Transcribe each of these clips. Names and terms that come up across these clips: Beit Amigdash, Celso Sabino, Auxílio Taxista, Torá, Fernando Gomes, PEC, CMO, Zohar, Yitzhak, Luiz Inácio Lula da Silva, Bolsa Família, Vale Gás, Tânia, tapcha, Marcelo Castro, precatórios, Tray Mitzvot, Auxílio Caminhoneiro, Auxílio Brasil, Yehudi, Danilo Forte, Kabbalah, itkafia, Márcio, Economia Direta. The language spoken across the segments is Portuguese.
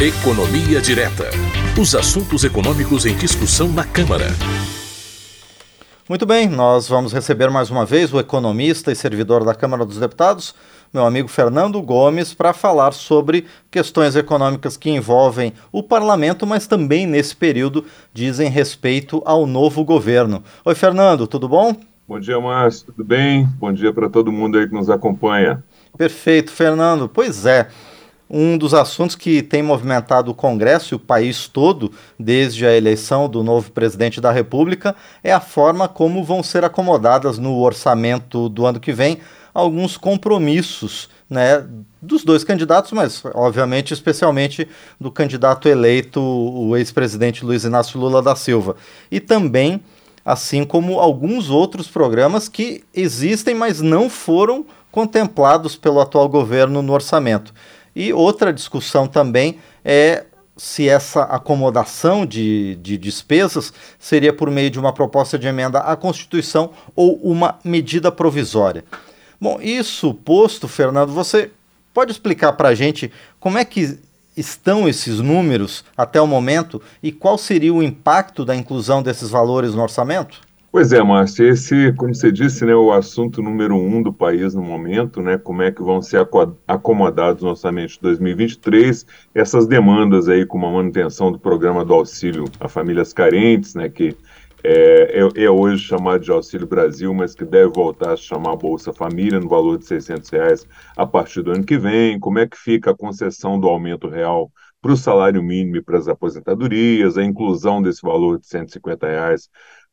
Economia Direta. Os assuntos econômicos em discussão na Câmara. Muito bem, nós vamos receber mais uma vez o economista e servidor da Câmara dos Deputados, meu amigo Fernando Gomes, para falar sobre questões econômicas que envolvem o parlamento, mas também nesse período dizem respeito ao novo governo. Oi, Fernando, tudo bom? Bom dia, Márcio, tudo bem? Bom dia para todo mundo aí que nos acompanha. Perfeito, Fernando. Pois é, um dos assuntos que tem movimentado o Congresso e o país todo desde a eleição do novo presidente da República é a forma como vão ser acomodadas no orçamento do ano que vem alguns compromissos, né, dos dois candidatos, mas obviamente especialmente do candidato eleito, o ex-presidente Luiz Inácio Lula da Silva. E também, assim como alguns outros programas que existem, mas não foram contemplados pelo atual governo no orçamento. E outra discussão também é se essa acomodação de despesas seria por meio de uma proposta de emenda à Constituição ou uma medida provisória. Bom, isso posto, Fernando, você pode explicar para a gente como é que estão esses números até o momento e qual seria o impacto da inclusão desses valores no orçamento? Pois é, Márcio, esse, como você disse, né, o assunto número um do país no momento, né, como é que vão ser acomodados no orçamento de 2023, essas demandas aí como a manutenção do programa do auxílio a famílias carentes, né, que é hoje chamado de Auxílio Brasil, mas que deve voltar a se chamar Bolsa Família, no valor de R$600 a partir do ano que vem. Como é que fica a concessão do aumento real para o salário mínimo e para as aposentadorias, a inclusão desse valor de R$150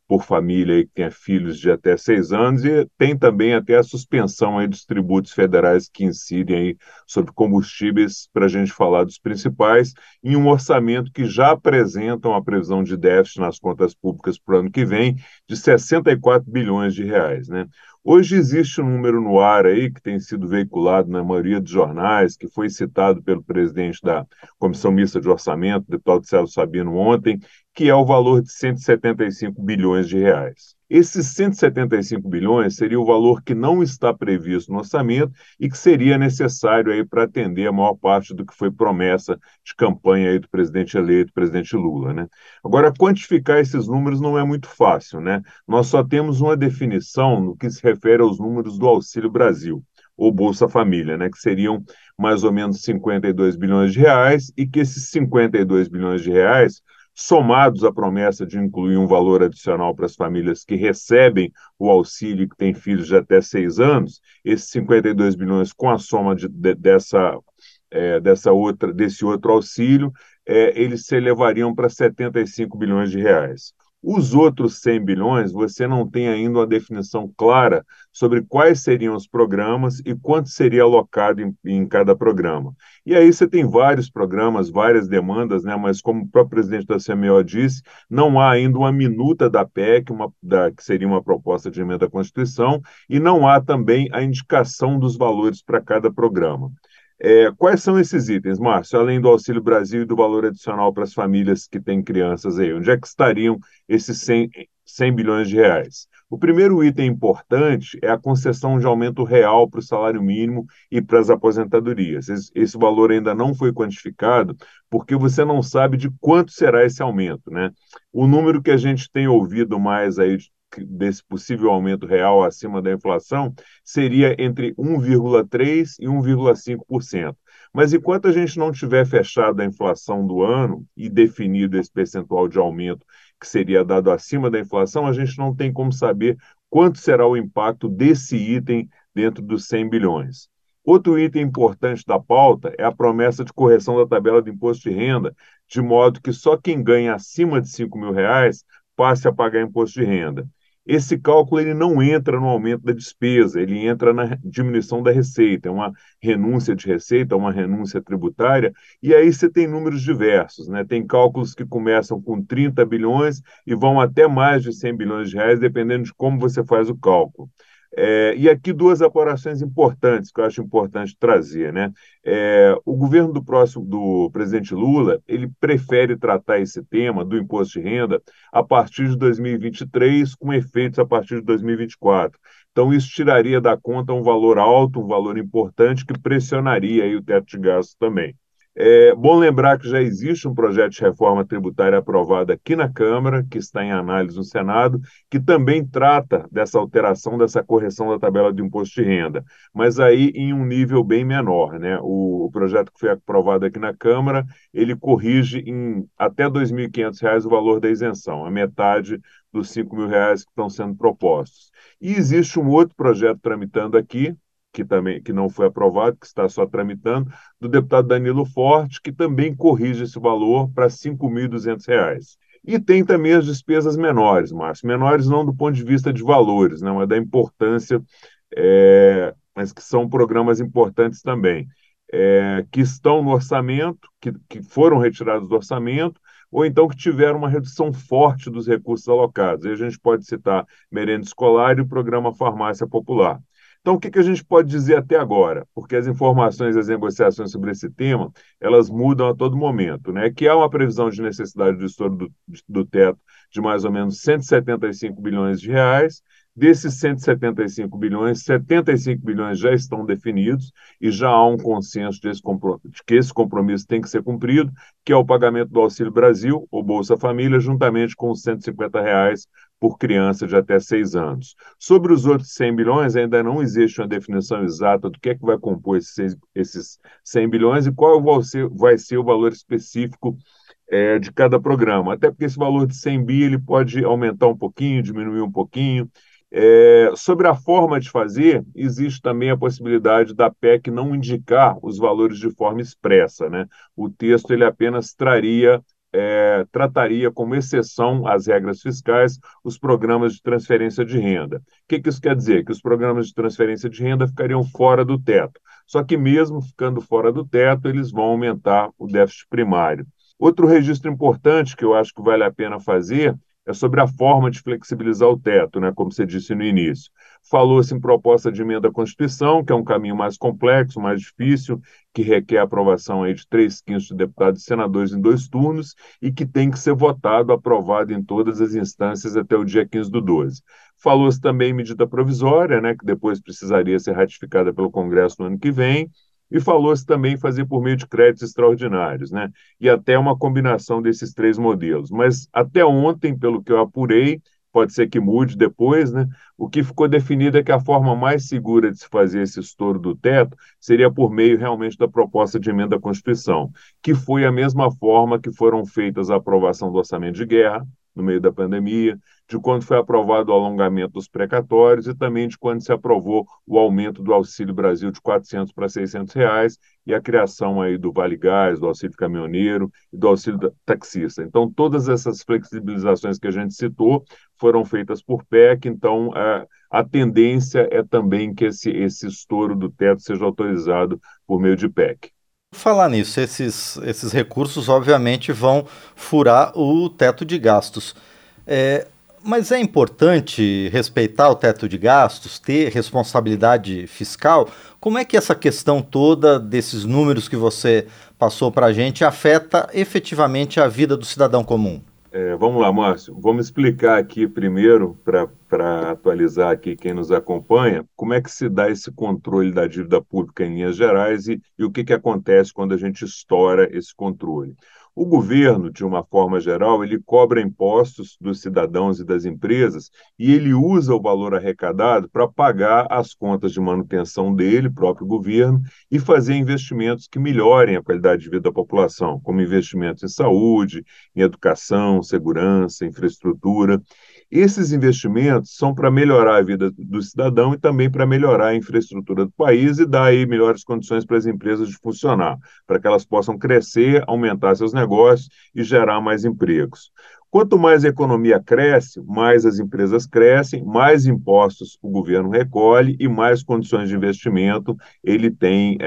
por família aí que tenha filhos de até 6 anos, e tem também até a suspensão aí dos tributos federais que incidem aí sobre combustíveis, para a gente falar dos principais, em um orçamento que já apresenta uma previsão de déficit nas contas públicas para o ano que vem de 64 bilhões de reais, né? Hoje existe um número no ar aí que tem sido veiculado na maioria dos jornais, que foi citado pelo presidente da Comissão Mista de Orçamento, deputado Celso Sabino, ontem, que é o valor de 175 bilhões de reais. Esses 175 bilhões seria o valor que não está previsto no orçamento e que seria necessário aí para atender a maior parte do que foi promessa de campanha aí do presidente eleito, presidente Lula, né? Agora, quantificar esses números não é muito fácil, né? Nós só temos uma definição no que se refere aos números do Auxílio Brasil ou Bolsa Família, né, que seriam mais ou menos 52 bilhões de reais, e que esses 52 bilhões de reais somados à promessa de incluir um valor adicional para as famílias que recebem o auxílio e que têm filhos de até 6 anos, esses 52 bilhões com a soma desse outro auxílio, eles se elevariam para 75 bilhões de reais. Os outros 100 bilhões, você não tem ainda uma definição clara sobre quais seriam os programas e quanto seria alocado em cada programa. E aí você tem vários programas, várias demandas, né? Mas como o próprio presidente da CMO disse, não há ainda uma minuta da PEC, que seria uma proposta de emenda à Constituição, e não há também a indicação dos valores para cada programa. Quais são esses itens, Márcio? Além do Auxílio Brasil e do valor adicional para as famílias que têm crianças aí, onde é que estariam esses 100 bilhões de reais? O primeiro item importante é a concessão de aumento real para o salário mínimo e para as aposentadorias. Esse valor ainda não foi quantificado, porque você não sabe de quanto será esse aumento, né? O número que a gente tem ouvido mais aí desse possível aumento real acima da inflação seria entre 1,3% e 1,5%. Mas enquanto a gente não tiver fechado a inflação do ano e definido esse percentual de aumento que seria dado acima da inflação, a gente não tem como saber quanto será o impacto desse item dentro dos 100 bilhões. Outro item importante da pauta é a promessa de correção da tabela do imposto de renda, de modo que só quem ganha acima de R$5.000 passe a pagar imposto de renda. Esse cálculo ele não entra no aumento da despesa, ele entra na diminuição da receita, é uma renúncia de receita, uma renúncia tributária, e aí você tem números diversos, né? Tem cálculos que começam com 30 bilhões e vão até mais de 100 bilhões de reais, dependendo de como você faz o cálculo. E aqui duas apurações importantes que eu acho importante trazer, né? O governo do presidente Lula, ele prefere tratar esse tema do imposto de renda a partir de 2023, com efeitos a partir de 2024. Então isso tiraria da conta um valor alto, um valor importante que pressionaria aí o teto de gastos também. É bom lembrar que já existe um projeto de reforma tributária aprovado aqui na Câmara, que está em análise no Senado, que também trata dessa alteração, dessa correção da tabela de imposto de renda, mas aí em um nível bem menor, né? O projeto que foi aprovado aqui na Câmara, ele corrige em até R$ 2.500 o valor da isenção, a metade dos R$ 5.000 que estão sendo propostos. E existe um outro projeto tramitando aqui, que não foi aprovado, que está só tramitando, do deputado Danilo Forte, que também corrige esse valor para R$ 5.200. E tem também as despesas menores, Márcio. Menores não do ponto de vista de valores, né, mas da importância, mas que são programas importantes também, que estão no orçamento, que foram retirados do orçamento, ou então que tiveram uma redução forte dos recursos alocados. Aí a gente pode citar merenda escolar e o programa Farmácia Popular. Então, o que a gente pode dizer até agora? Porque as informações, as negociações sobre esse tema, elas mudam a todo momento, né? Que há uma previsão de necessidade do estouro do teto de mais ou menos R$ 175 bilhões. Desses 175 bilhões, 75 bilhões já estão definidos e já há um consenso de que esse compromisso tem que ser cumprido, que é o pagamento do Auxílio Brasil, ou Bolsa Família, juntamente com os R$ 150 por criança de até 6 anos. Sobre os outros 100 bilhões, ainda não existe uma definição exata do que é que vai compor esses 100 bilhões e qual vai ser o valor específico de cada programa. Até porque esse valor de 100 bi ele pode aumentar um pouquinho, diminuir um pouquinho. Sobre a forma de fazer, existe também a possibilidade da PEC não indicar os valores de forma expressa, né? O texto ele apenas trataria como exceção às regras fiscais os programas de transferência de renda. O que isso quer dizer? Que os programas de transferência de renda ficariam fora do teto. Só que mesmo ficando fora do teto, eles vão aumentar o déficit primário. Outro registro importante que eu acho que vale a pena fazer é sobre a forma de flexibilizar o teto, né? Como você disse no início. Falou-se em proposta de emenda à Constituição, que é um caminho mais complexo, mais difícil, que requer a aprovação aí de 3/5 de deputados e senadores em 2 turnos e que tem que ser votado, aprovado em todas as instâncias até o dia 15/12. Falou-se também em medida provisória, né? Que depois precisaria ser ratificada pelo Congresso no ano que vem. E falou-se também fazer por meio de créditos extraordinários, né? E até uma combinação desses 3 modelos. Mas até ontem, pelo que eu apurei, pode ser que mude depois, né? O que ficou definido é que a forma mais segura de se fazer esse estouro do teto seria por meio realmente da proposta de emenda à Constituição, que foi a mesma forma que foram feitas a aprovação do orçamento de guerra, no meio da pandemia, de quando foi aprovado o alongamento dos precatórios e também de quando se aprovou o aumento do Auxílio Brasil de R$ 400 para R$ 600 reais, e a criação aí do Vale Gás, do Auxílio Caminhoneiro e do Auxílio Taxista. Então, todas essas flexibilizações que a gente citou foram feitas por PEC, então a tendência é também que esse estouro do teto seja autorizado por meio de PEC. Falar nisso, esses recursos obviamente vão furar o teto de gastos, mas é importante respeitar o teto de gastos, ter responsabilidade fiscal? Como é que essa questão toda desses números que você passou para a gente afeta efetivamente a vida do cidadão comum? Vamos lá, Márcio. Vamos explicar aqui primeiro, para atualizar aqui quem nos acompanha, como é que se dá esse controle da dívida pública em linhas gerais e o que acontece quando a gente estoura esse controle. O governo, de uma forma geral, ele cobra impostos dos cidadãos e das empresas e ele usa o valor arrecadado para pagar as contas de manutenção dele, próprio governo, e fazer investimentos que melhorem a qualidade de vida da população, como investimentos em saúde, em educação, segurança, infraestrutura. Esses investimentos são para melhorar a vida do cidadão e também para melhorar a infraestrutura do país e dar aí melhores condições para as empresas de funcionar, para que elas possam crescer, aumentar seus negócios e gerar mais empregos. Quanto mais a economia cresce, mais as empresas crescem, mais impostos o governo recolhe e mais condições de investimento ele tem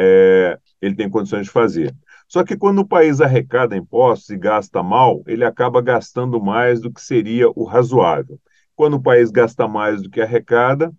condições de fazer. Só que quando o país arrecada impostos e gasta mal, ele acaba gastando mais do que seria o razoável. Quando o país gasta mais do que arrecada,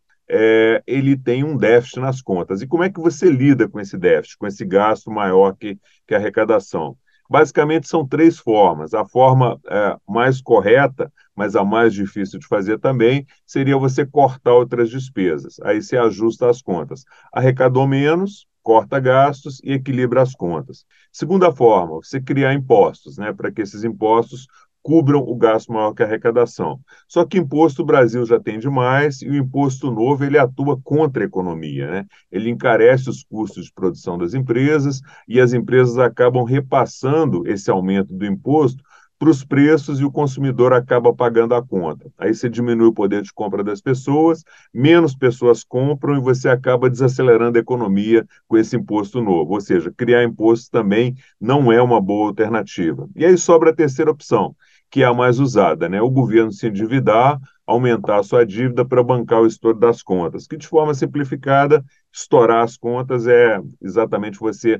ele tem um déficit nas contas. E como é que você lida com esse déficit, com esse gasto maior que a arrecadação? Basicamente, são 3 formas. A forma mais correta, mas a mais difícil de fazer também, seria você cortar outras despesas. Aí você ajusta as contas. Arrecadou menos, corta gastos e equilibra as contas. Segunda forma, você criar impostos, né, para que esses impostos cubram o gasto maior que a arrecadação. Só que imposto o Brasil já tem demais e o imposto novo ele atua contra a economia, né? Ele encarece os custos de produção das empresas e as empresas acabam repassando esse aumento do imposto para os preços e o consumidor acaba pagando a conta. Aí você diminui o poder de compra das pessoas, menos pessoas compram e você acaba desacelerando a economia com esse imposto novo. Ou seja, criar imposto também não é uma boa alternativa. E aí sobra a terceira opção, que é a mais usada, né? O governo se endividar, aumentar a sua dívida para bancar o estouro das contas, que de forma simplificada, estourar as contas é exatamente você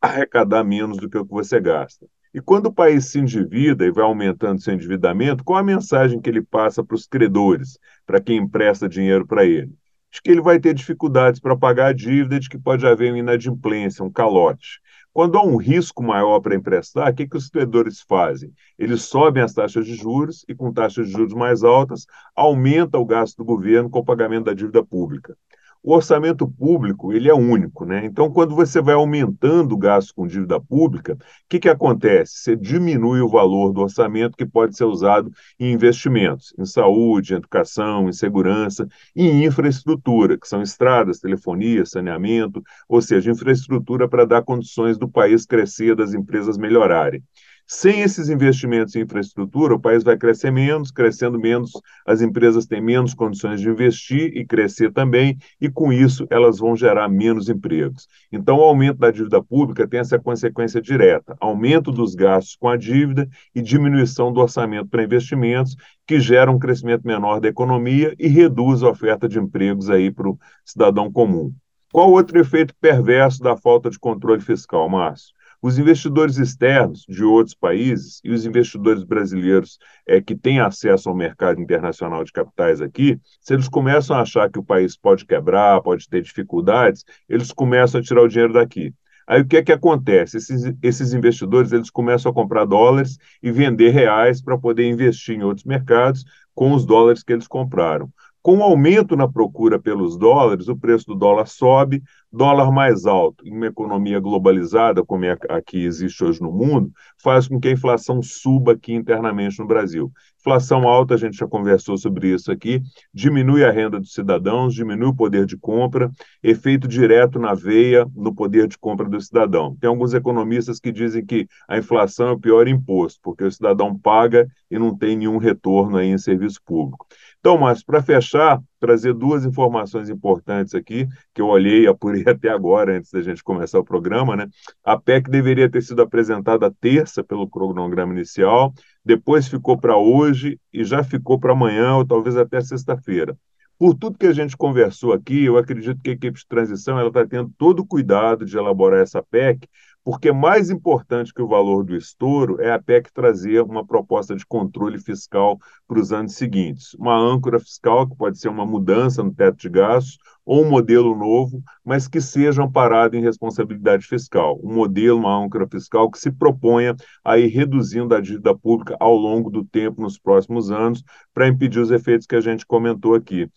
arrecadar menos do que o que você gasta. E quando o país se endivida e vai aumentando seu endividamento, qual a mensagem que ele passa para os credores, para quem empresta dinheiro para ele? De que ele vai ter dificuldades para pagar a dívida, de que pode haver uma inadimplência, um calote. Quando há um risco maior para emprestar, o que os credores fazem? Eles sobem as taxas de juros e, com taxas de juros mais altas, aumenta o gasto do governo com o pagamento da dívida pública. O orçamento público, ele é único, né? Então, quando você vai aumentando o gasto com dívida pública, o que acontece? Você diminui o valor do orçamento que pode ser usado em investimentos, em saúde, em educação, em segurança e em infraestrutura, que são estradas, telefonia, saneamento, ou seja, infraestrutura para dar condições do país crescer, das empresas melhorarem. Sem esses investimentos em infraestrutura, o país vai crescer menos, crescendo menos, as empresas têm menos condições de investir e crescer também, e com isso elas vão gerar menos empregos. Então o aumento da dívida pública tem essa consequência direta, aumento dos gastos com a dívida e diminuição do orçamento para investimentos, que gera um crescimento menor da economia e reduz a oferta de empregos aí para o cidadão comum. Qual outro efeito perverso da falta de controle fiscal, Márcio? Os investidores externos de outros países e os investidores brasileiros que têm acesso ao mercado internacional de capitais aqui, se eles começam a achar que o país pode quebrar, pode ter dificuldades, eles começam a tirar o dinheiro daqui. Aí o que é que acontece? Esses investidores eles começam a comprar dólares e vender reais para poder investir em outros mercados com os dólares que eles compraram. Com o aumento na procura pelos dólares, o preço do dólar sobe, dólar mais alto. Em uma economia globalizada, como é a que existe hoje no mundo, faz com que a inflação suba aqui internamente no Brasil. Inflação alta, a gente já conversou sobre isso aqui, diminui a renda dos cidadãos, diminui o poder de compra, efeito direto na veia no poder de compra do cidadão. Tem alguns economistas que dizem que a inflação é o pior imposto, porque o cidadão paga e não tem nenhum retorno aí em serviço público. Então, Márcio, para fechar, trazer duas informações importantes aqui, que eu olhei e apurei até agora, antes da gente começar o programa, né? A PEC deveria ter sido apresentada terça pelo cronograma inicial, depois ficou para hoje e já ficou para amanhã ou talvez até sexta-feira. Por tudo que a gente conversou aqui, eu acredito que a equipe de transição está tendo todo o cuidado de elaborar essa PEC, porque mais importante que o valor do estouro é a PEC trazer uma proposta de controle fiscal para os anos seguintes. Uma âncora fiscal, que pode ser uma mudança no teto de gastos, ou um modelo novo, mas que seja amparado em responsabilidade fiscal. Um modelo, uma âncora fiscal que se proponha a ir reduzindo a dívida pública ao longo do tempo, nos próximos anos, para impedir os efeitos que a gente comentou aqui.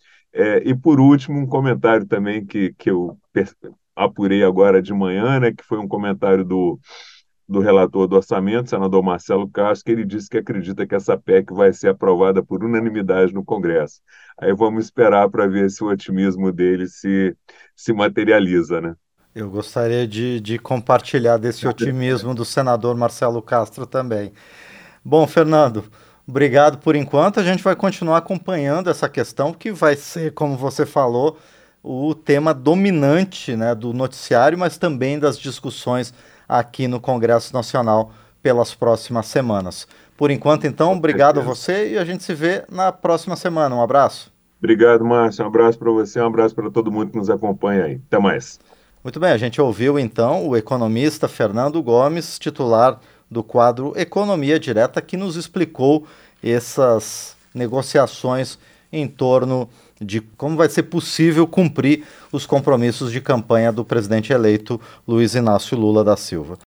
E, por último, um comentário também que eu apurei agora de manhã, né, que foi um comentário do relator do orçamento, senador Marcelo Castro, que ele disse que acredita que essa PEC vai ser aprovada por unanimidade no Congresso. Aí vamos esperar para ver se o otimismo dele se materializa, né? Eu gostaria de compartilhar desse otimismo do senador Marcelo Castro também. Bom, Fernando, obrigado por enquanto. A gente vai continuar acompanhando essa questão, que vai ser, como você falou, o tema dominante, né, do noticiário, mas também das discussões aqui no Congresso Nacional pelas próximas semanas. Por enquanto, então, obrigado a você e a gente se vê na próxima semana. Um abraço. Obrigado, Márcio. Um abraço para você, um abraço para todo mundo que nos acompanha aí. Até mais. Muito bem, a gente ouviu, então, o economista Fernando Gomes, titular do quadro Economia Direta, que nos explicou essas negociações em torno de como vai ser possível cumprir os compromissos de campanha do presidente eleito Luiz Inácio Lula da Silva.